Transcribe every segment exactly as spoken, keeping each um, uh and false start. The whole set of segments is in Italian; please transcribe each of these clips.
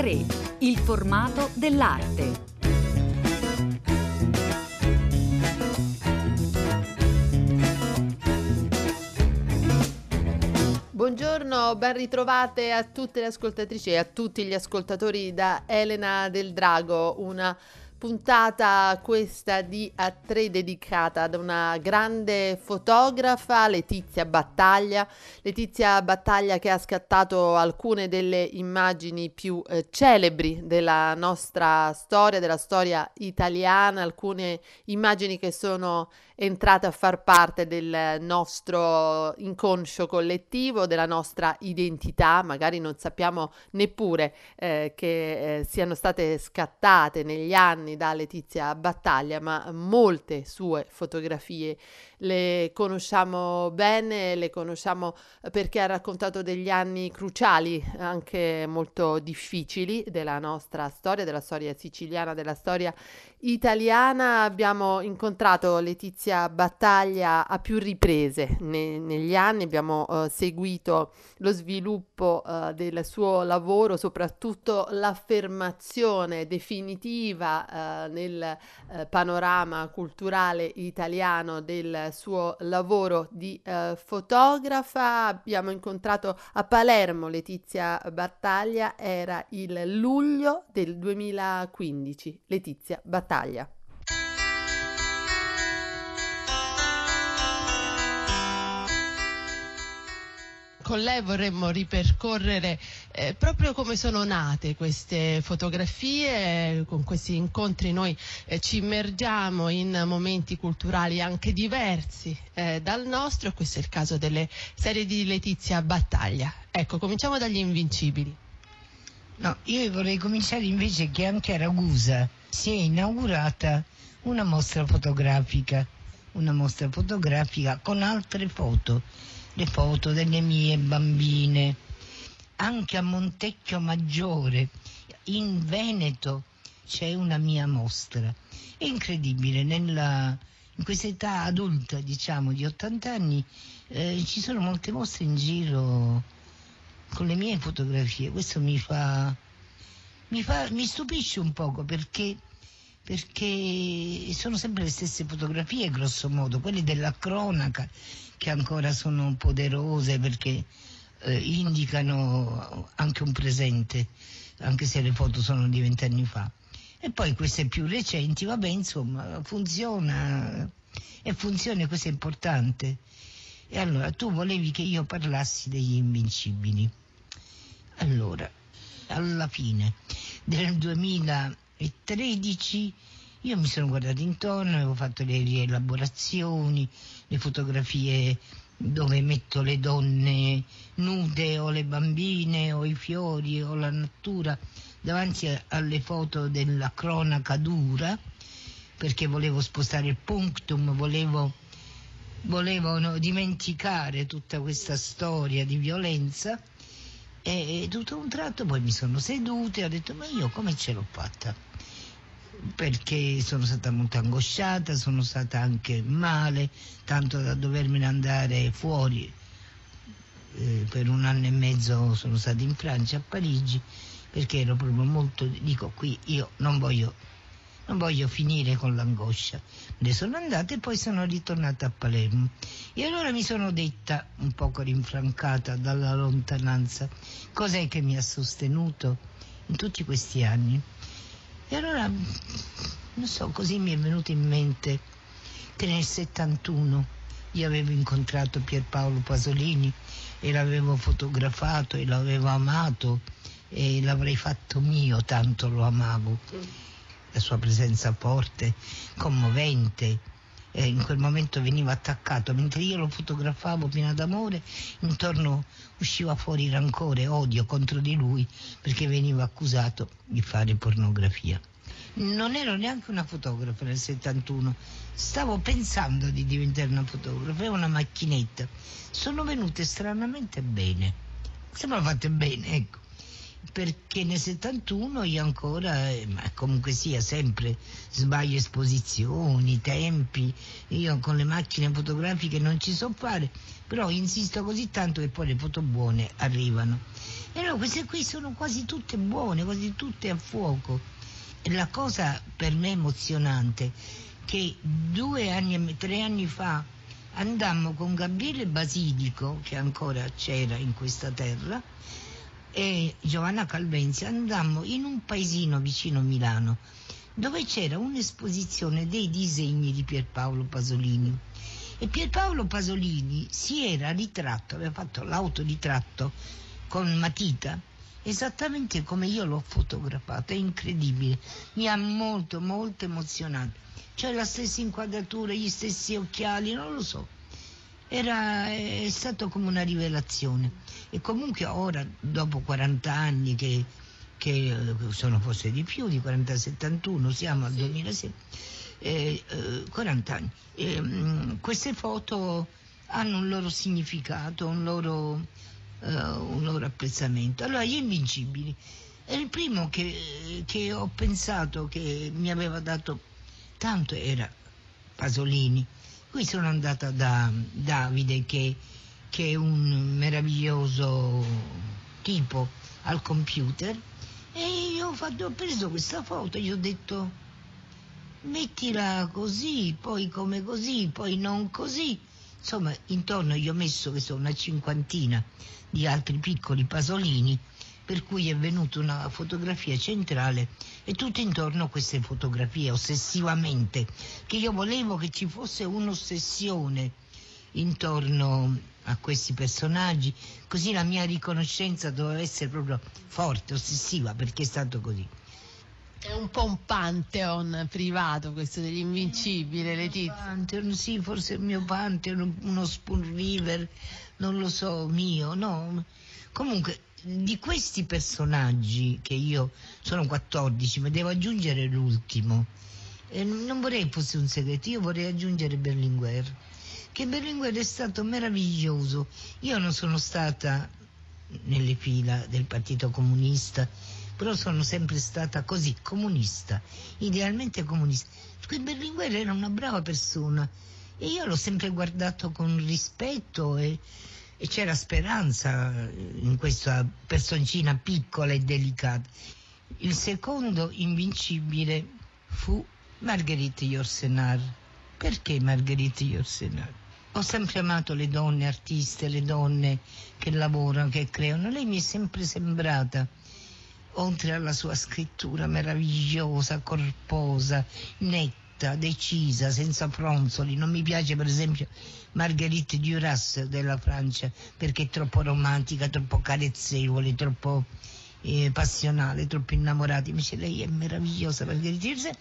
A tre, il formato dell'arte. Buongiorno, ben ritrovate a tutte le ascoltatrici e a tutti gli ascoltatori da Elena del Drago, una puntata questa di A tre dedicata ad una grande fotografa, Letizia Battaglia. Letizia Battaglia che ha scattato alcune delle immagini più eh, celebri della nostra storia, della storia italiana, alcune immagini che sono entrate a far parte del nostro inconscio collettivo, della nostra identità, magari non sappiamo neppure eh, che eh, siano state scattate negli anni da Letizia Battaglia, ma molte sue fotografie le conosciamo bene, le conosciamo perché ha raccontato degli anni cruciali, anche molto difficili, della nostra storia, della storia siciliana, della storia italiana. Abbiamo incontrato Letizia Battaglia a più riprese ne- negli anni, abbiamo eh, seguito lo sviluppo eh, del suo lavoro, soprattutto l'affermazione definitiva nel eh, panorama culturale italiano del suo lavoro di eh, fotografa. Abbiamo incontrato a Palermo Letizia Battaglia, era il luglio del duemilaquindici. Letizia Battaglia. Con lei vorremmo ripercorrere eh, proprio come sono nate queste fotografie. Con questi incontri noi eh, ci immergiamo in momenti culturali anche diversi eh, dal nostro, e questo è il caso delle serie di Letizia Battaglia. Ecco, cominciamo dagli Invincibili. No, io vorrei cominciare invece che anche a Ragusa si è inaugurata una mostra fotografica, una mostra fotografica con altre foto. Le foto delle mie bambine, anche a Montecchio Maggiore, in Veneto, c'è una mia mostra. È incredibile, nella, in questa età adulta, diciamo, di ottanta anni, eh, ci sono molte mostre in giro con le mie fotografie. Questo mi fa, mi fa, mi stupisce un poco, perché, perché sono sempre le stesse fotografie, grosso modo, quelle della cronaca, che ancora sono poderose perché eh, indicano anche un presente, anche se le foto sono di vent'anni fa. E poi queste più recenti, vabbè, insomma, funziona, e funziona, questo è importante. E allora, tu volevi che io parlassi degli Invincibili. Allora, alla fine del duemilatredici... io mi sono guardata intorno, avevo fatto le rielaborazioni, le fotografie dove metto le donne nude o le bambine o i fiori o la natura davanti alle foto della cronaca dura, perché volevo spostare il punctum, volevo, volevo no, dimenticare tutta questa storia di violenza, e, e tutto un tratto poi mi sono seduta e ho detto: ma io come ce l'ho fatta? Perché sono stata molto angosciata, sono stata anche male, tanto da dovermene andare fuori. Eh, per un anno e mezzo sono stata in Francia, a Parigi, perché ero proprio molto, dico, qui io non voglio, non voglio finire con l'angoscia. Ne sono andata e poi sono ritornata a Palermo. E allora mi sono detta, un poco rinfrancata dalla lontananza, cos'è che mi ha sostenuto in tutti questi anni? E allora, non so, così mi è venuto in mente che nel settantuno io avevo incontrato Pierpaolo Pasolini e l'avevo fotografato e l'avevo amato e l'avrei fatto mio, tanto lo amavo. La sua presenza forte, commovente, e in quel momento veniva attaccato. Mentre io lo fotografavo piena d'amore, intorno usciva fuori rancore, odio contro di lui, perché veniva accusato di fare pornografia. Non ero neanche una fotografa nel settantuno, stavo pensando di diventare una fotografa, era una macchinetta. Sono venute stranamente bene, sembrano fatte bene, ecco, perché nel settantuno io ancora, eh, ma comunque sia, sempre sbaglio esposizioni, tempi, io con le macchine fotografiche non ci so fare, però insisto così tanto che poi le foto buone arrivano. E allora queste qui sono quasi tutte buone, quasi tutte a fuoco. La cosa per me emozionante che due anni, tre anni fa andammo con Gabriele Basilico, che ancora c'era in questa terra, e Giovanna Calvenzi, andammo in un paesino vicino Milano dove c'era un'esposizione dei disegni di Pierpaolo Pasolini, e Pierpaolo Pasolini si era ritratto, aveva fatto l'autoritratto con matita esattamente come io l'ho fotografato. È incredibile, mi ha molto molto emozionato, cioè la stessa inquadratura, gli stessi occhiali, non lo so, era, è stato come una rivelazione. E comunque ora, dopo quaranta anni che, che sono forse di più, di quaranta settantuno, siamo al duemilasei, eh, eh, quaranta anni, eh, queste foto hanno un loro significato, un loro, eh, un loro apprezzamento. Allora, gli Invincibili è il primo che, che ho pensato che mi aveva dato tanto, era Pasolini. Qui sono andata da Davide, che, che è un meraviglioso tipo al computer, e io ho, fatto, ho preso questa foto, gli ho detto mettila così, poi come così, poi non così, insomma intorno gli ho messo che so, una cinquantina di altri piccoli Pasolini, per cui è venuta una fotografia centrale e tutto intorno a queste fotografie ossessivamente, che io volevo che ci fosse un'ossessione intorno a questi personaggi, così la mia riconoscenza doveva essere proprio forte, ossessiva, perché è stato così. È un po' un pantheon privato questo dell'Invincibile, Letizia. Pantheon, sì, forse il mio pantheon, uno Spoon River, non lo so, mio, no. Comunque, di questi personaggi, che io sono quattordici, ma devo aggiungere l'ultimo, eh, non vorrei fosse un segreto, io vorrei aggiungere Berlinguer, che Berlinguer è stato meraviglioso. Io non sono stata nelle fila del Partito Comunista, però sono sempre stata così, comunista, idealmente comunista. Perché Berlinguer era una brava persona e io l'ho sempre guardato con rispetto, e, e c'era speranza in questa personcina piccola e delicata. Il secondo Invincibile fu Marguerite Yourcenar. Perché Marguerite Yourcenar? Ho sempre amato le donne artiste, le donne che lavorano, che creano. Lei mi è sempre sembrata, oltre alla sua scrittura meravigliosa, corposa, netta, decisa, senza fronzoli. Non mi piace per esempio Marguerite Duras della Francia, perché è troppo romantica, troppo carezzevole, troppo eh, passionale, troppo innamorata. Invece lei è meravigliosa, Marguerite Duras.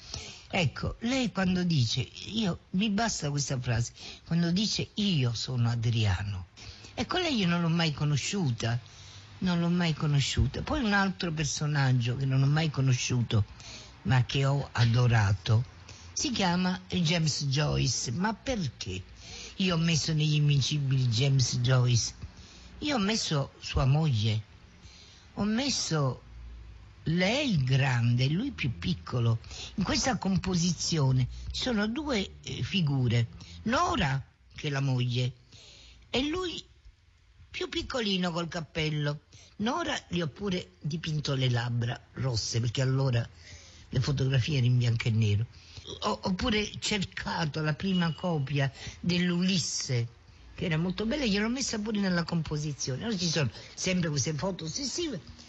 Ecco, lei quando dice, io, mi basta questa frase, quando dice io sono Adriano. Ecco, lei io non l'ho mai conosciuta, non l'ho mai conosciuta. Poi un altro personaggio che non ho mai conosciuto, ma che ho adorato, si chiama James Joyce. Ma perché io ho messo negli Invincibili James Joyce? Io ho messo sua moglie, ho messo lei il grande e lui più piccolo. In questa composizione ci sono due eh, figure, Nora, che è la moglie, e lui più piccolino col cappello. Nora gli ho pure dipinto le labbra rosse, perché allora le fotografie erano in bianco e nero. Ho, ho pure cercato la prima copia dell'Ulisse, che era molto bella, e gliel'ho messa pure nella composizione. Allora ci sono sempre queste foto ossessive,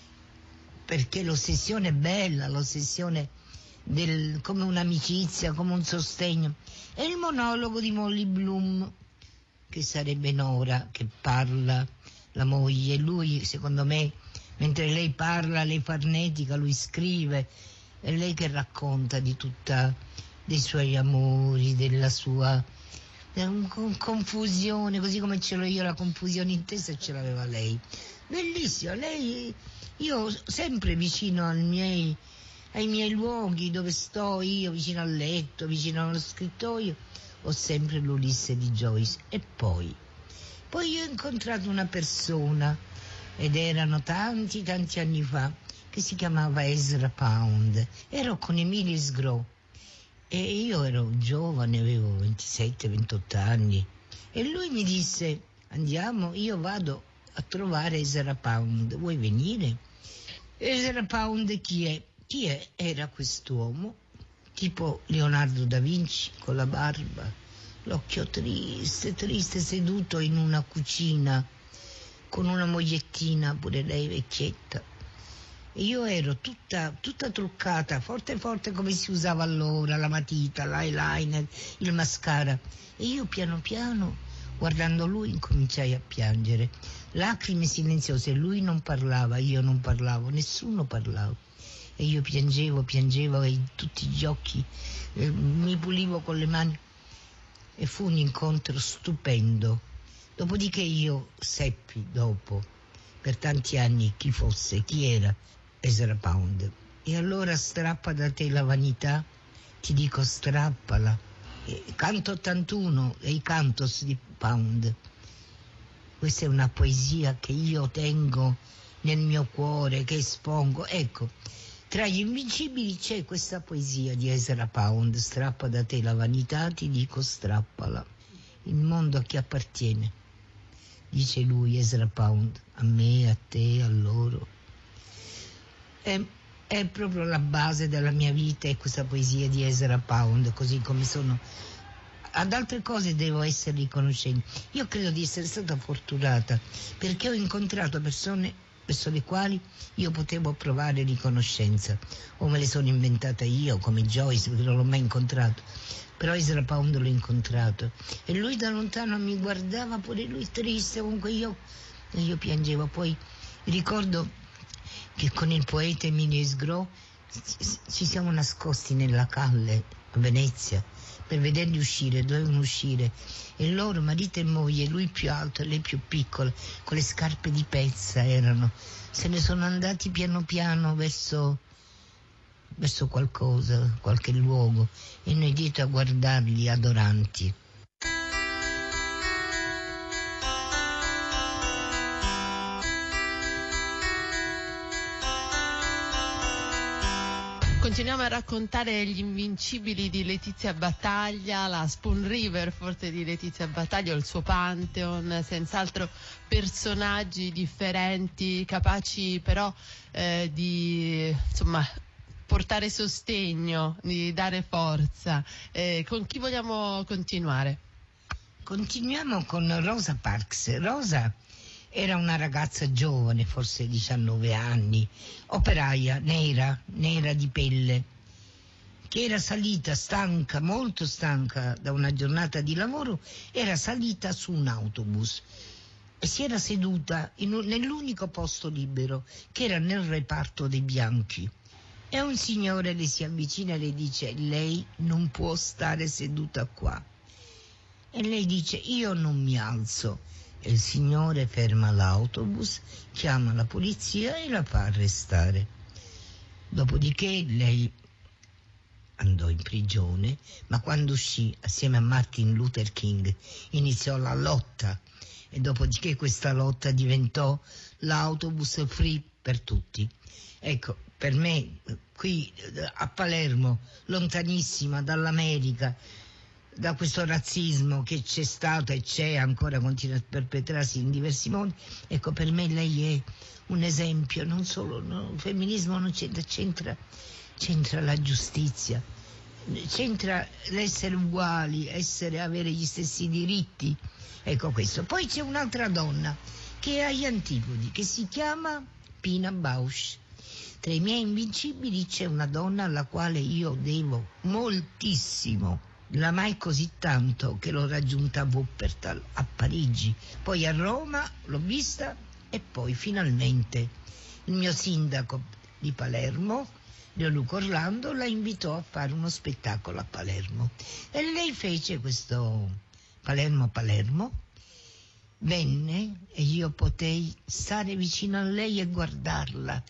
perché l'ossessione è bella, l'ossessione del, come un'amicizia, come un sostegno. E il monologo di Molly Bloom, che sarebbe Nora, che parla, la moglie. Lui, secondo me, mentre lei parla, lei farnetica, lui scrive, è lei che racconta di tutta, dei suoi amori, della sua con confusione, così come ce l'ho io la confusione in testa, ce l'aveva lei. Bellissimo, lei... Io sempre vicino al miei, ai miei luoghi dove sto io, vicino al letto, vicino allo scrittoio, ho sempre l'Ulisse di Joyce. E poi, poi io ho incontrato una persona, ed erano tanti tanti anni fa, che si chiamava Ezra Pound. Ero con Emilio Isgrò e io ero giovane, avevo ventisette ventotto anni, e lui mi disse andiamo, io vado a trovare Ezra Pound, vuoi venire? Ezra Pound chi è? Chi è? Era quest'uomo, tipo Leonardo da Vinci, con la barba, l'occhio triste, triste, seduto in una cucina con una mogliettina, pure lei vecchietta. Io ero tutta, tutta truccata, forte forte come si usava allora, la matita, l'eyeliner, il mascara. E io piano piano, guardando lui, incominciai a piangere. Lacrime silenziose, lui non parlava, io non parlavo, nessuno parlava. E io piangevo, piangevo e tutti gli occhi, eh, mi pulivo con le mani. E fu un incontro stupendo. Dopodiché io seppi dopo, per tanti anni, chi fosse, chi era Ezra Pound. E allora strappa da te la vanità, ti dico strappala. E canto ottantuno e i cantos di Pound. Questa è una poesia che io tengo nel mio cuore, che espongo. Ecco, tra gli invincibili c'è questa poesia di Ezra Pound, strappa da te la vanità, ti dico strappala. Il mondo a chi appartiene, dice lui, Ezra Pound, a me, a te, a loro. È, è proprio la base della mia vita, è questa poesia di Ezra Pound, così come sono. Ad altre cose devo essere riconoscente. Io credo di essere stata fortunata, perché ho incontrato persone verso le quali io potevo provare riconoscenza. O me le sono inventata io, come Joyce, perché non l'ho mai incontrato. Però Ezra Pound l'ho incontrato e lui da lontano mi guardava, pure lui triste, comunque io, io piangevo. Poi ricordo che con il poeta Emilio Isgrò ci siamo nascosti nella calle a Venezia per vederli uscire, dovevano uscire, e loro, marito e moglie, lui più alto e lei più piccola, con le scarpe di pezza erano, se ne sono andati piano piano verso... verso qualcosa, qualche luogo, e noi dietro a guardarli adoranti. Continuiamo a raccontare gli invincibili di Letizia Battaglia, la Spoon River forse di Letizia Battaglia, il suo Pantheon, senz'altro personaggi differenti, capaci però eh, di, insomma, portare sostegno, di dare forza. Eh, con chi vogliamo continuare? Continuiamo con Rosa Parks. Rosa era una ragazza giovane, forse diciannove anni, operaia, nera, nera di pelle, che era salita stanca, molto stanca da una giornata di lavoro, era salita su un autobus e si era seduta in un, nell'unico posto libero, che era nel reparto dei bianchi. E un signore le si avvicina e le dice: lei non può stare seduta qua. E lei dice: io non mi alzo. E il signore ferma l'autobus, chiama la polizia e la fa arrestare. Dopodiché lei andò in prigione, ma quando uscì, assieme a Martin Luther King, iniziò la lotta. E dopodiché questa lotta diventò l'autobus free per tutti. Ecco, per me, qui a Palermo, lontanissima dall'America, da questo razzismo che c'è stato e c'è ancora, continua a perpetrarsi in diversi modi, ecco, per me lei è un esempio, non solo, no, il femminismo non c'entra, c'entra, c'entra la giustizia, c'entra l'essere uguali, essere, avere gli stessi diritti, ecco questo. Poi c'è un'altra donna che è agli antipodi, che si chiama Pina Bausch. Tra i miei invincibili c'è una donna alla quale io devo moltissimo, la mai così tanto che l'ho raggiunta a Wuppertal, a Parigi, poi a Roma l'ho vista e poi finalmente il mio sindaco di Palermo, Leoluca Orlando, la invitò a fare uno spettacolo a Palermo e lei fece questo Palermo Palermo, venne e io potei stare vicino a lei e guardarla.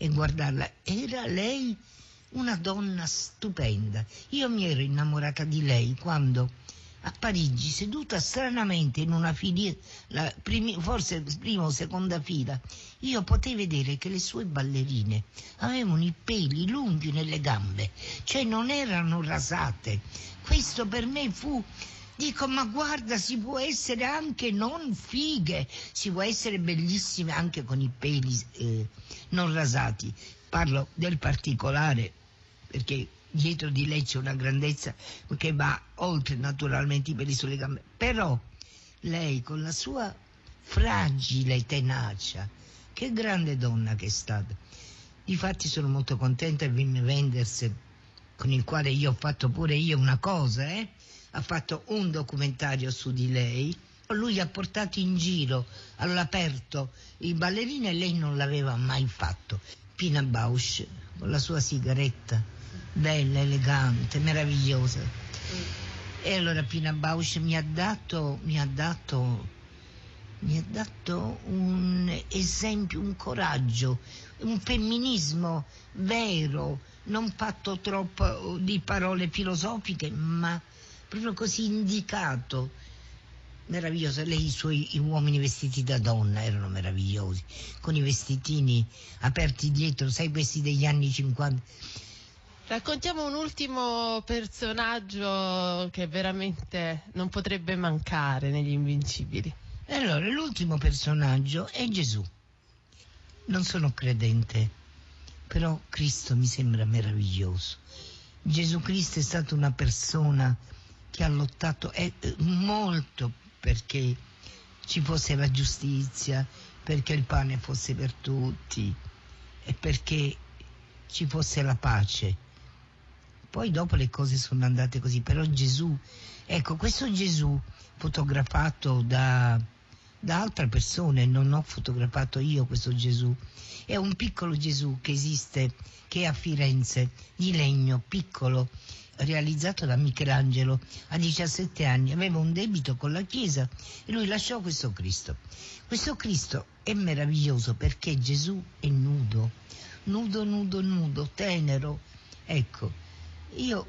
E guardarla, era lei una donna stupenda. Io mi ero innamorata di lei quando a Parigi, seduta stranamente in una filiera, la primi, forse prima o seconda fila, io potei vedere che le sue ballerine avevano i peli lunghi nelle gambe, cioè non erano rasate. Questo per me fu dico, ma guarda, si può essere anche non fighe, si può essere bellissime anche con i peli eh, non rasati. Parlo del particolare perché dietro di lei c'è una grandezza che va oltre naturalmente i peli sulle gambe, però lei con la sua fragile tenacia, che grande donna che è stata. Difatti sono molto contenta di Wim Wenders, con il quale io ho fatto pure io una cosa, eh? Ha fatto un documentario su di lei. Lui ha portato in giro all'aperto i ballerini e lei non l'aveva mai fatto. Pina Bausch con la sua sigaretta, bella, elegante, meravigliosa. E allora Pina Bausch mi ha dato, mi ha dato, mi ha dato un esempio, un coraggio, un femminismo vero, non fatto troppo di parole filosofiche, ma proprio così indicato. Meraviglioso. Lei, i suoi i uomini vestiti da donna erano meravigliosi, con i vestitini aperti dietro, sai, questi degli anni cinquanta. Raccontiamo un ultimo personaggio che veramente non potrebbe mancare negli Invincibili. Allora, l'ultimo personaggio è Gesù. Non sono credente, però Cristo mi sembra meraviglioso. Gesù Cristo è stata una persona che ha lottato eh, molto perché ci fosse la giustizia, perché il pane fosse per tutti e perché ci fosse la pace. Poi dopo le cose sono andate così, però Gesù, ecco, questo Gesù fotografato da da altre persone, non ho fotografato io questo Gesù, è un piccolo Gesù che esiste, che è a Firenze, di legno, piccolo, realizzato da Michelangelo a diciassette anni, aveva un debito con la Chiesa e lui lasciò questo Cristo. Questo Cristo è meraviglioso perché Gesù è nudo, nudo, nudo, nudo, tenero. Ecco, io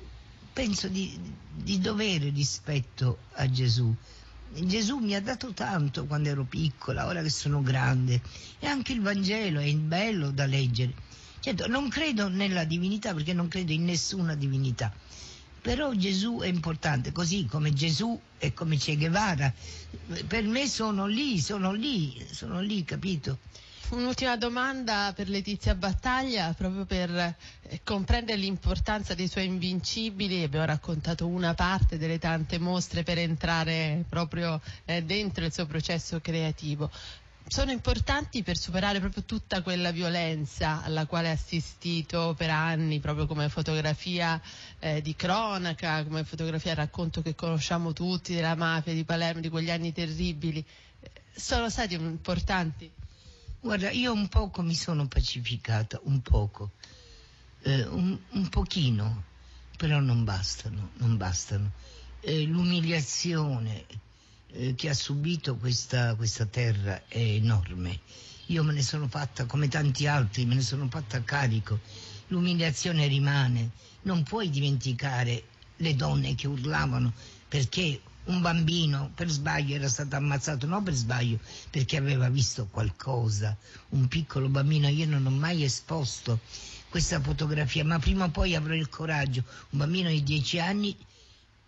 penso di, di dovere rispetto a Gesù. Gesù mi ha dato tanto quando ero piccola, ora che sono grande, e anche il Vangelo è bello da leggere. Certo, non credo nella divinità perché non credo in nessuna divinità, però Gesù è importante, così come Gesù e come Che Guevara per me sono lì, sono lì, sono lì, capito? Un'ultima domanda per Letizia Battaglia, proprio per comprendere l'importanza dei suoi Invincibili. Abbiamo raccontato una parte delle tante mostre per entrare proprio eh, dentro il suo processo creativo. Sono importanti per superare proprio tutta quella violenza alla quale ha assistito per anni, proprio come fotografia eh, di cronaca, come fotografia racconto che conosciamo tutti della mafia di Palermo, di quegli anni terribili. Sono stati importanti? Guarda, io un poco mi sono pacificata, un poco, eh, un, un pochino, però non bastano, non bastano. Eh, l'umiliazione eh, che ha subito questa, questa terra è enorme. Io me ne sono fatta, come tanti altri, me ne sono fatta carico. L'umiliazione rimane, non puoi dimenticare le donne che urlavano perché un bambino per sbaglio era stato ammazzato, non per sbaglio, perché aveva visto qualcosa, un piccolo bambino. Io non ho mai esposto questa fotografia, ma prima o poi avrò il coraggio. Un bambino di dieci anni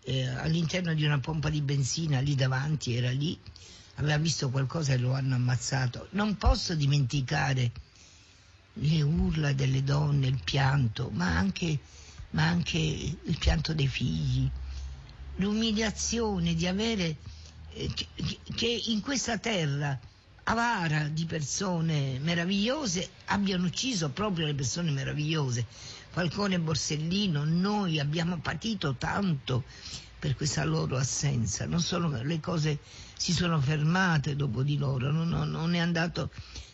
eh, all'interno di una pompa di benzina lì davanti, era lì, aveva visto qualcosa e lo hanno ammazzato. Non posso dimenticare le urla delle donne, il pianto, ma anche, ma anche il pianto dei figli. L'umiliazione di avere eh, che, che in questa terra avara di persone meravigliose abbiano ucciso proprio le persone meravigliose. Falcone e Borsellino, noi abbiamo patito tanto per questa loro assenza. Non solo le cose si sono fermate dopo di loro, non, non, non, è, andato,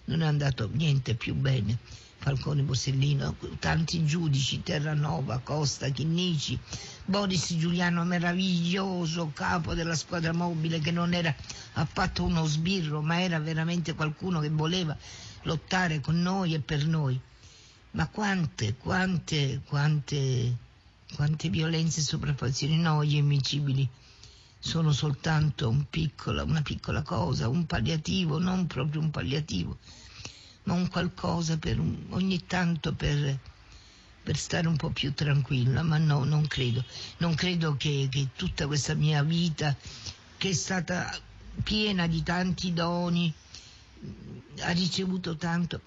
non è andato niente più bene. Falcone, Borsellino, tanti giudici, Terranova, Costa, Chinnici, Boris Giuliano, meraviglioso capo della squadra mobile, che non era affatto uno sbirro, ma era veramente qualcuno che voleva lottare con noi e per noi. Ma quante, quante, quante, quante violenze e sopraffazioni. No, gli Invincibili sono soltanto un piccola, una piccola cosa, un palliativo, non proprio un palliativo, ma un qualcosa per un, ogni tanto per, per stare un po' più tranquilla, ma no, non credo. Non credo che, che tutta questa mia vita, che è stata piena di tanti doni, ha ricevuto tanto,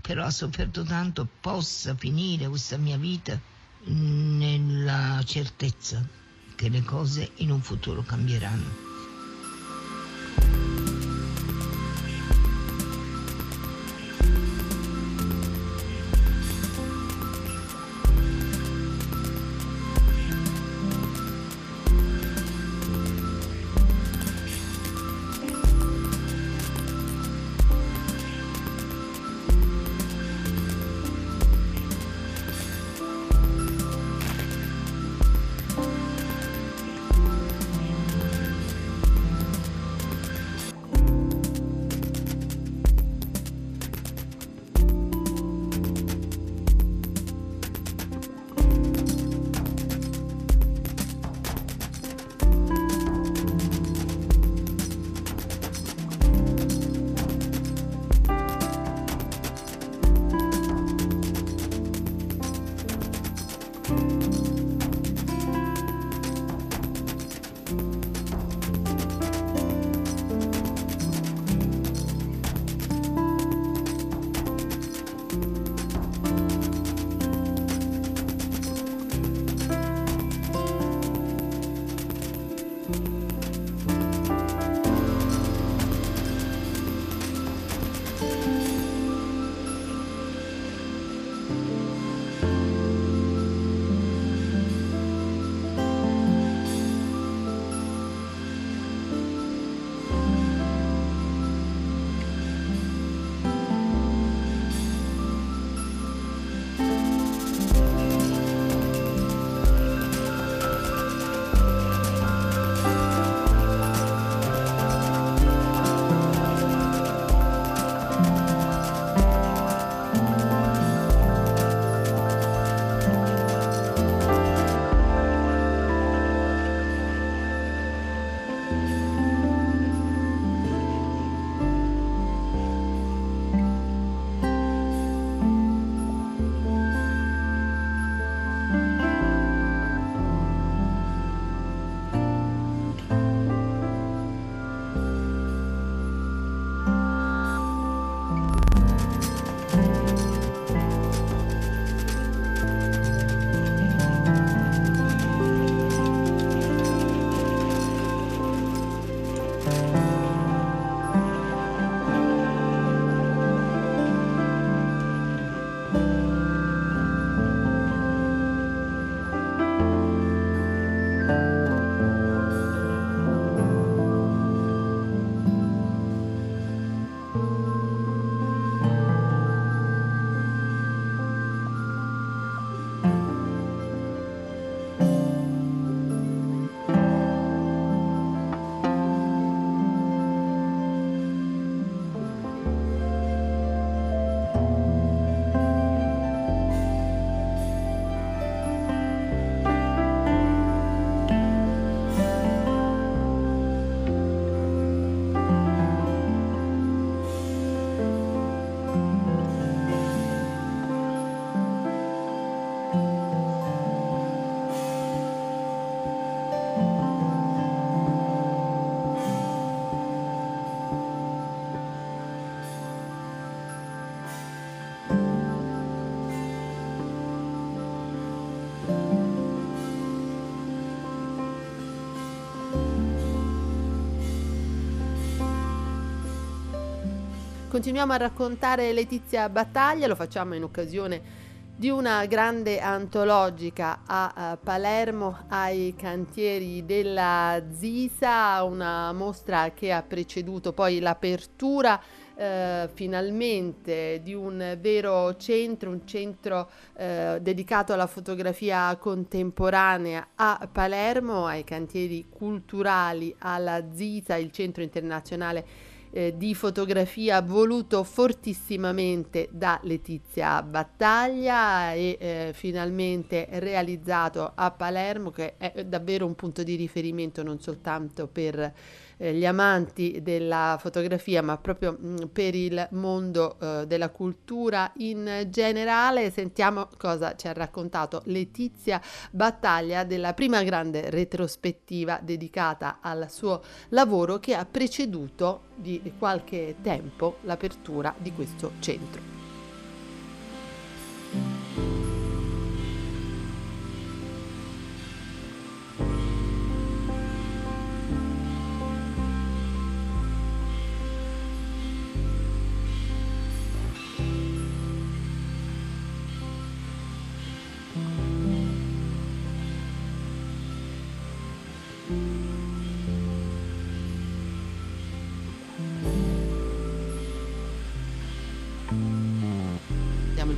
però ha sofferto tanto, possa finire questa mia vita nella certezza che le cose in un futuro cambieranno. Continuiamo a raccontare Letizia Battaglia, lo facciamo in occasione di una grande antologica a Palermo ai Cantieri della Zisa, una mostra che ha preceduto poi l'apertura eh, finalmente di un vero centro, un centro eh, dedicato alla fotografia contemporanea a Palermo, ai Cantieri Culturali alla Zisa, il centro internazionale di fotografia voluto fortissimamente da Letizia Battaglia e eh, finalmente realizzato a Palermo, che è davvero un punto di riferimento non soltanto per eh, gli amanti della fotografia, ma proprio mh, per il mondo eh, della cultura in generale. Sentiamo cosa ci ha raccontato Letizia Battaglia della prima grande retrospettiva dedicata al suo lavoro che ha preceduto di qualche tempo l'apertura di questo centro.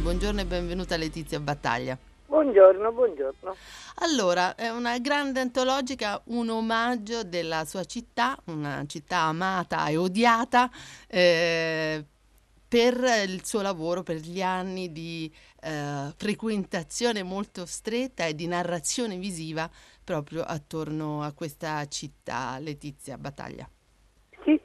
Buongiorno e benvenuta Letizia Battaglia. Buongiorno, buongiorno. Allora, è una grande antologica, un omaggio della sua città, una città amata e odiata eh, per il suo lavoro, per gli anni di eh, frequentazione molto stretta e di narrazione visiva proprio attorno a questa città. Letizia Battaglia. Sì,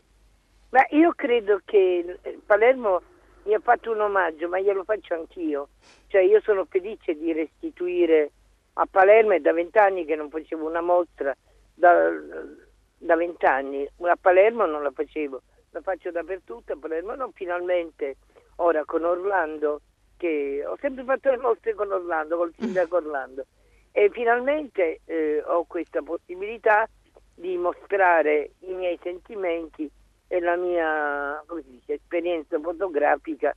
ma io credo che Palermo mi ha fatto un omaggio, ma glielo faccio anch'io. Cioè io sono felice di restituire a Palermo, e da vent'anni che non facevo una mostra, da vent'anni, a Palermo non la facevo, la faccio dappertutto, a Palermo non, finalmente, ora con Orlando, che ho sempre fatto le mostre con Orlando, col sindaco Orlando, e finalmente eh, ho questa possibilità di mostrare i miei sentimenti e la mia, come si dice, esperienza fotografica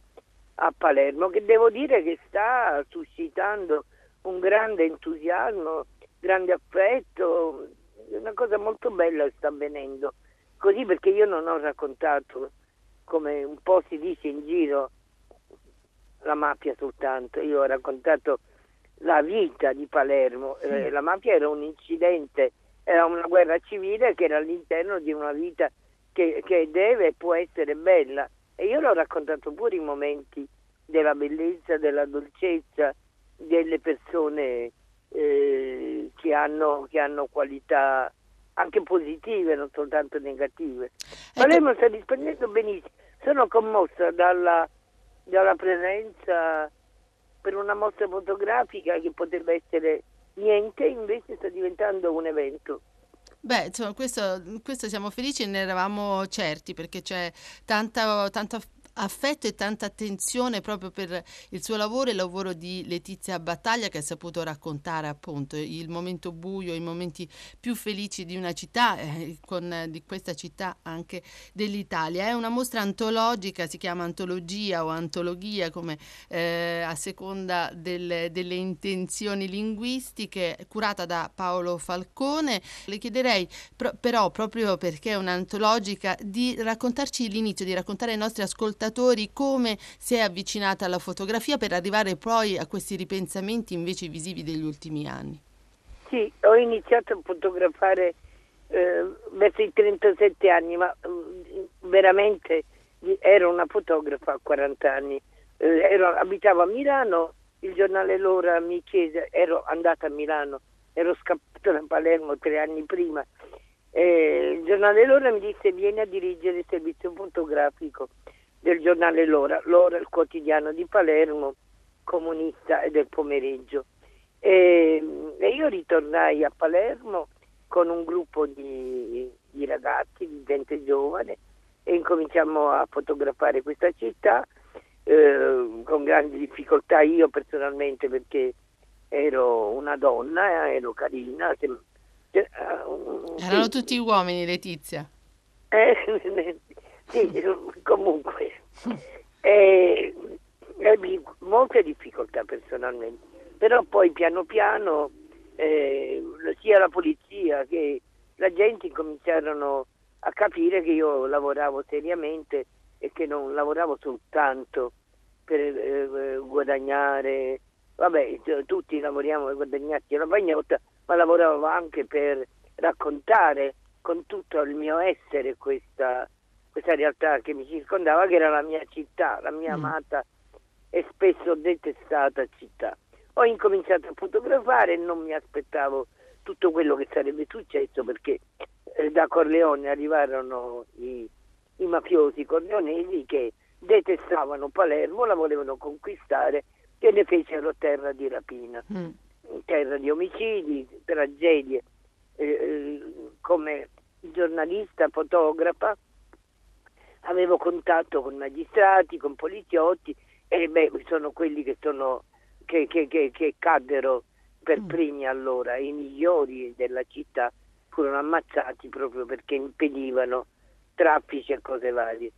a Palermo, che devo dire che sta suscitando un grande entusiasmo, grande affetto, una cosa molto bella sta avvenendo. Così, perché io non ho raccontato, come un po' si dice in giro, la mafia soltanto, io ho raccontato la vita di Palermo. Sì. La mafia era un incidente, era una guerra civile che era all'interno di una vita Che, che deve e può essere bella, e io l'ho raccontato pure i momenti della bellezza, della dolcezza, delle persone eh, che hanno, che hanno qualità anche positive, non soltanto negative. Palermo sta rispondendo benissimo, sono commossa dalla, dalla presenza per una mostra fotografica che potrebbe essere niente, invece sta diventando un evento. Beh, insomma, questo, questo siamo felici e ne eravamo certi, perché c'è tanta, tanta affetto e tanta attenzione proprio per il suo lavoro, il lavoro di Letizia Battaglia, che ha saputo raccontare appunto il momento buio, i momenti più felici di una città, eh, con, di questa città anche dell'Italia. È una mostra antologica, si chiama antologia o antologia, come eh, a seconda del, delle intenzioni linguistiche, curata da Paolo Falcone. Le chiederei pro- però, proprio perché è un'antologica, di raccontarci l'inizio, di raccontare ai nostri ascoltatori come si è avvicinata alla fotografia per arrivare poi a questi ripensamenti invece visivi degli ultimi anni. Sì, ho iniziato a fotografare eh, verso i trentasette anni, ma eh, veramente ero una fotografa a quaranta anni. Eh, ero, abitavo a Milano, il giornale L'Ora mi chiese, ero andata a Milano, ero scappata da Palermo tre anni prima, eh, il giornale L'Ora mi disse vieni a dirigere il servizio fotografico del giornale L'Ora, L'Ora il quotidiano di Palermo, comunista e del pomeriggio. E, e io ritornai a Palermo con un gruppo di, di ragazzi, di gente giovane, e incominciamo a fotografare questa città eh, con grandi difficoltà, io personalmente, perché ero una donna, ero carina. Se, se, uh, sì. Erano tutti uomini, Letizia? Eh, Sì, comunque, eh, ebbi molte difficoltà personalmente, però poi piano piano eh, sia la polizia che la gente cominciarono a capire che io lavoravo seriamente e che non lavoravo soltanto per eh, guadagnare, vabbè, tutti lavoriamo per guadagnarci la bagnotta, ma lavoravo anche per raccontare con tutto il mio essere questa questa realtà che mi circondava, che era la mia città, la mia amata e spesso detestata città. Ho incominciato a fotografare, non mi aspettavo tutto quello che sarebbe successo, perché da Corleone arrivarono i, i mafiosi corleonesi che detestavano Palermo, la volevano conquistare e ne fecero terra di rapina, mm. terra di omicidi, tragedie. Eh, come giornalista, fotografa, avevo contatto con magistrati, con poliziotti, e beh, sono quelli che sono che, che, che, che caddero per primi allora. I migliori della città furono ammazzati proprio perché impedivano traffici e cose varie.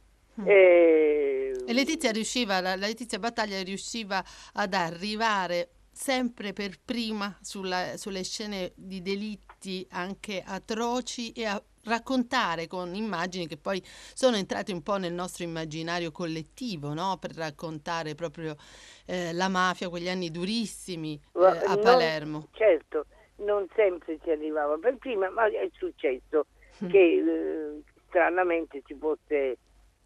E, e Letizia riusciva, la Letizia Battaglia riusciva ad arrivare sempre per prima sulla, sulle scene di delitti anche atroci e a raccontare con immagini che poi sono entrate un po' nel nostro immaginario collettivo, no? Per raccontare proprio eh, la mafia, quegli anni durissimi eh, a non, Palermo. Certo, non sempre si arrivava per prima, ma è successo che eh, stranamente si fosse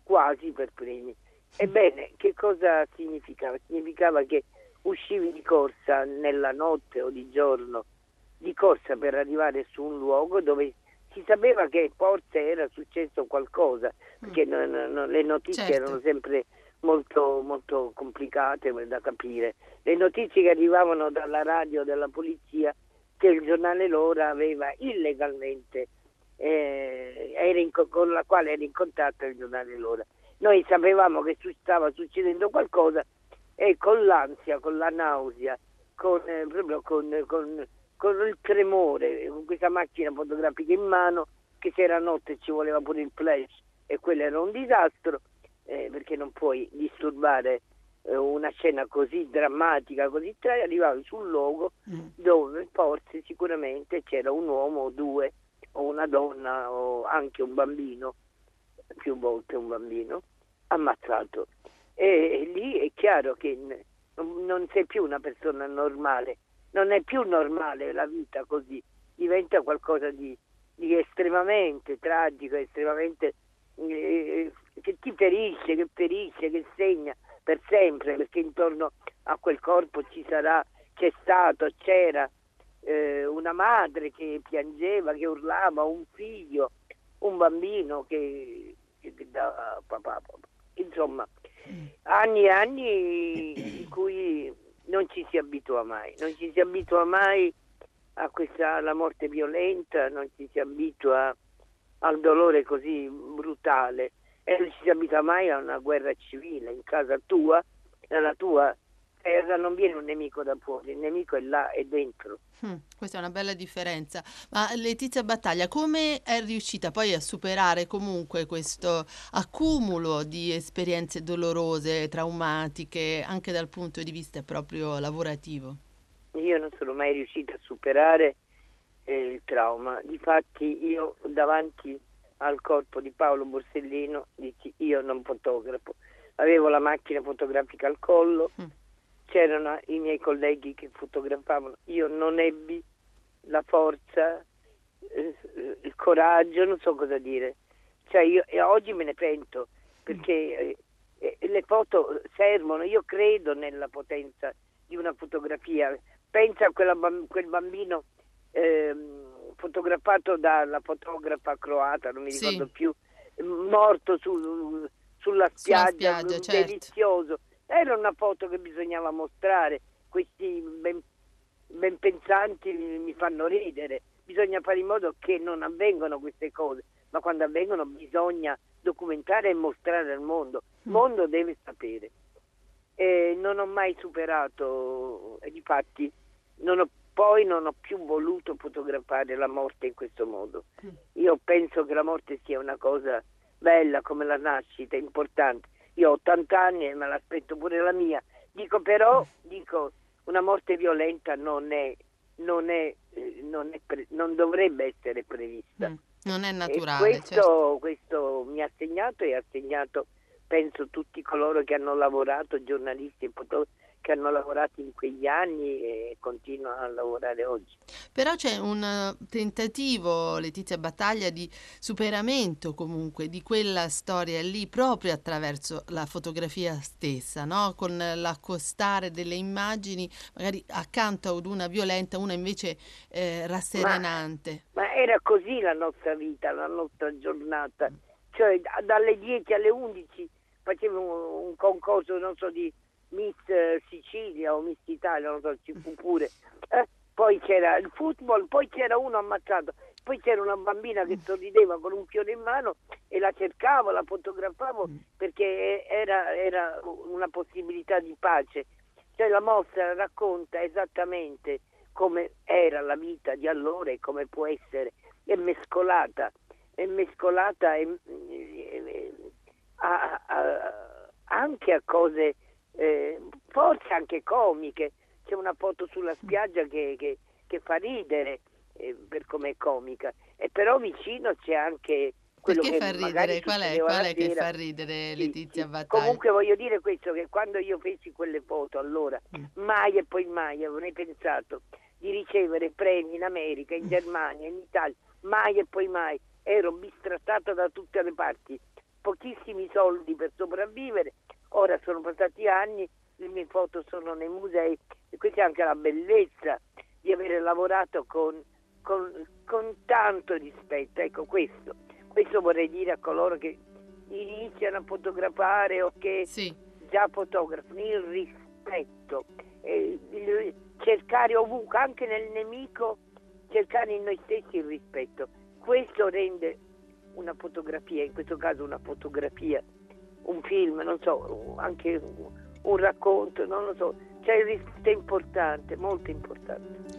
quasi per primi. Ebbene, che cosa significava? Significava che uscivi di corsa nella notte o di giorno, di corsa per arrivare su un luogo dove si sapeva che forse era successo qualcosa, perché mm. non, non, le notizie certo. erano sempre molto, molto complicate da capire. Le notizie che arrivavano dalla radio della polizia che il giornale L'Ora aveva illegalmente, eh, era in, con la quale era in contatto il giornale L'Ora. Noi sapevamo che stava succedendo qualcosa e con l'ansia, con la nausea, con, eh, proprio con, con, con il tremore, con questa macchina fotografica in mano, che se era notte ci voleva pure il flash e quello era un disastro, eh, perché non puoi disturbare eh, una scena così drammatica, così tragica. Arrivavi sul luogo mm. dove forse sicuramente c'era un uomo o due, o una donna, o anche un bambino, più volte un bambino, ammazzato. E lì è chiaro che non sei più una persona normale, non è più normale la vita così, diventa qualcosa di, di estremamente tragico, estremamente eh, che ti ferisce, che ferisce, che segna per sempre, perché intorno a quel corpo ci sarà, c'è stato, c'era eh, una madre che piangeva, che urlava, un figlio, un bambino che, che da papà, papà, insomma. Anni e anni in cui non ci si abitua mai, non ci si abitua mai a questa, alla morte violenta, non ci si abitua al dolore così brutale e non ci si abitua mai a una guerra civile. In casa tua, nella tua terra, non viene un nemico da fuori, il nemico è là, è dentro. Mm, questa è una bella differenza. Ma Letizia Battaglia come è riuscita poi a superare comunque questo accumulo di esperienze dolorose, traumatiche, anche dal punto di vista proprio lavorativo? Io non sono mai riuscita a superare eh, il trauma. Difatti io davanti al corpo di Paolo Borsellino dici, io non fotografo, avevo la macchina fotografica al collo, mm. c'erano i miei colleghi che fotografavano, io non ebbi la forza, il coraggio, non so cosa dire, cioè io e oggi me ne pento, perché le foto servono, io credo nella potenza di una fotografia. Pensa a quella, quel bambino eh, fotografato dalla fotografa croata, non mi ricordo sì. più, morto su, sulla spiaggia, sulla spiaggia certo. delizioso. Era una foto che bisognava mostrare, questi ben, ben pensanti mi fanno ridere, bisogna fare in modo che non avvengano queste cose, ma quando avvengono bisogna documentare e mostrare al mondo, il mondo deve sapere. E non ho mai superato, e difatti non ho, poi non ho più voluto fotografare la morte in questo modo. Io penso che la morte sia una cosa bella come la nascita, importante. Io ho ottanta anni e me l'aspetto pure la mia. Dico però, dico, una morte violenta non è, non è, non è pre- non dovrebbe essere prevista. Mm, non è naturale. E questo, certo. questo mi ha segnato e ha segnato, penso, tutti coloro che hanno lavorato, giornalisti e fotografi, che hanno lavorato in quegli anni e continuano a lavorare oggi. Però c'è un tentativo, Letizia Battaglia, di superamento comunque di quella storia lì proprio attraverso la fotografia stessa, no? Con l'accostare delle immagini magari accanto ad una violenta, una invece eh, rasserenante. Ma, ma era così la nostra vita, la nostra giornata, cioè dalle dieci alle undici facevo un concorso, non so, di Miss Sicilia o Miss Italia, non so, ci fu pure. Eh, poi c'era il football, poi c'era uno ammazzato, poi c'era una bambina che sorrideva con un fiore in mano e la cercavo, la fotografavo, perché era, era una possibilità di pace. Cioè la mostra racconta esattamente come era la vita di allora e come può essere. È mescolata, è mescolata e, e, a, a, anche a cose... Eh, forse anche comiche. C'è una foto sulla spiaggia che, che, che fa ridere eh, per com'è comica, e però vicino c'è anche quello perché che fa ridere, qual è, qual è che fa ridere Letizia Battaglia? Comunque voglio dire questo, che quando io feci quelle foto allora mm. mai e poi mai avrei pensato di ricevere premi in America, in Germania, in Italia, mai e poi mai. Ero bistrattata da tutte le parti, pochissimi soldi per sopravvivere. Ora sono passati anni, le mie foto sono nei musei, e questa è anche la bellezza di avere lavorato con, con, con tanto rispetto. Ecco, questo questo vorrei dire a coloro che iniziano a fotografare o che sì. già fotografano, il rispetto, e il cercare ovunque, anche nel nemico, cercare in noi stessi il rispetto. Questo rende una fotografia, in questo caso una fotografia, un film, non so, anche un racconto, non lo so, cioè il rispetto è importante, molto importante.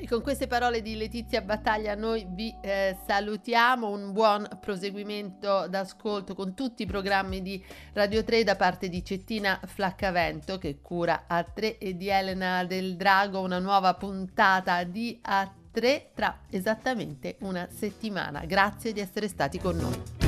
E con queste parole di Letizia Battaglia noi vi eh, salutiamo, un buon proseguimento d'ascolto con tutti i programmi di Radio tre da parte di Cettina Flaccavento che cura A tre e di Elena del Drago. Una nuova puntata di A tre tra esattamente una settimana. Grazie di essere stati con noi.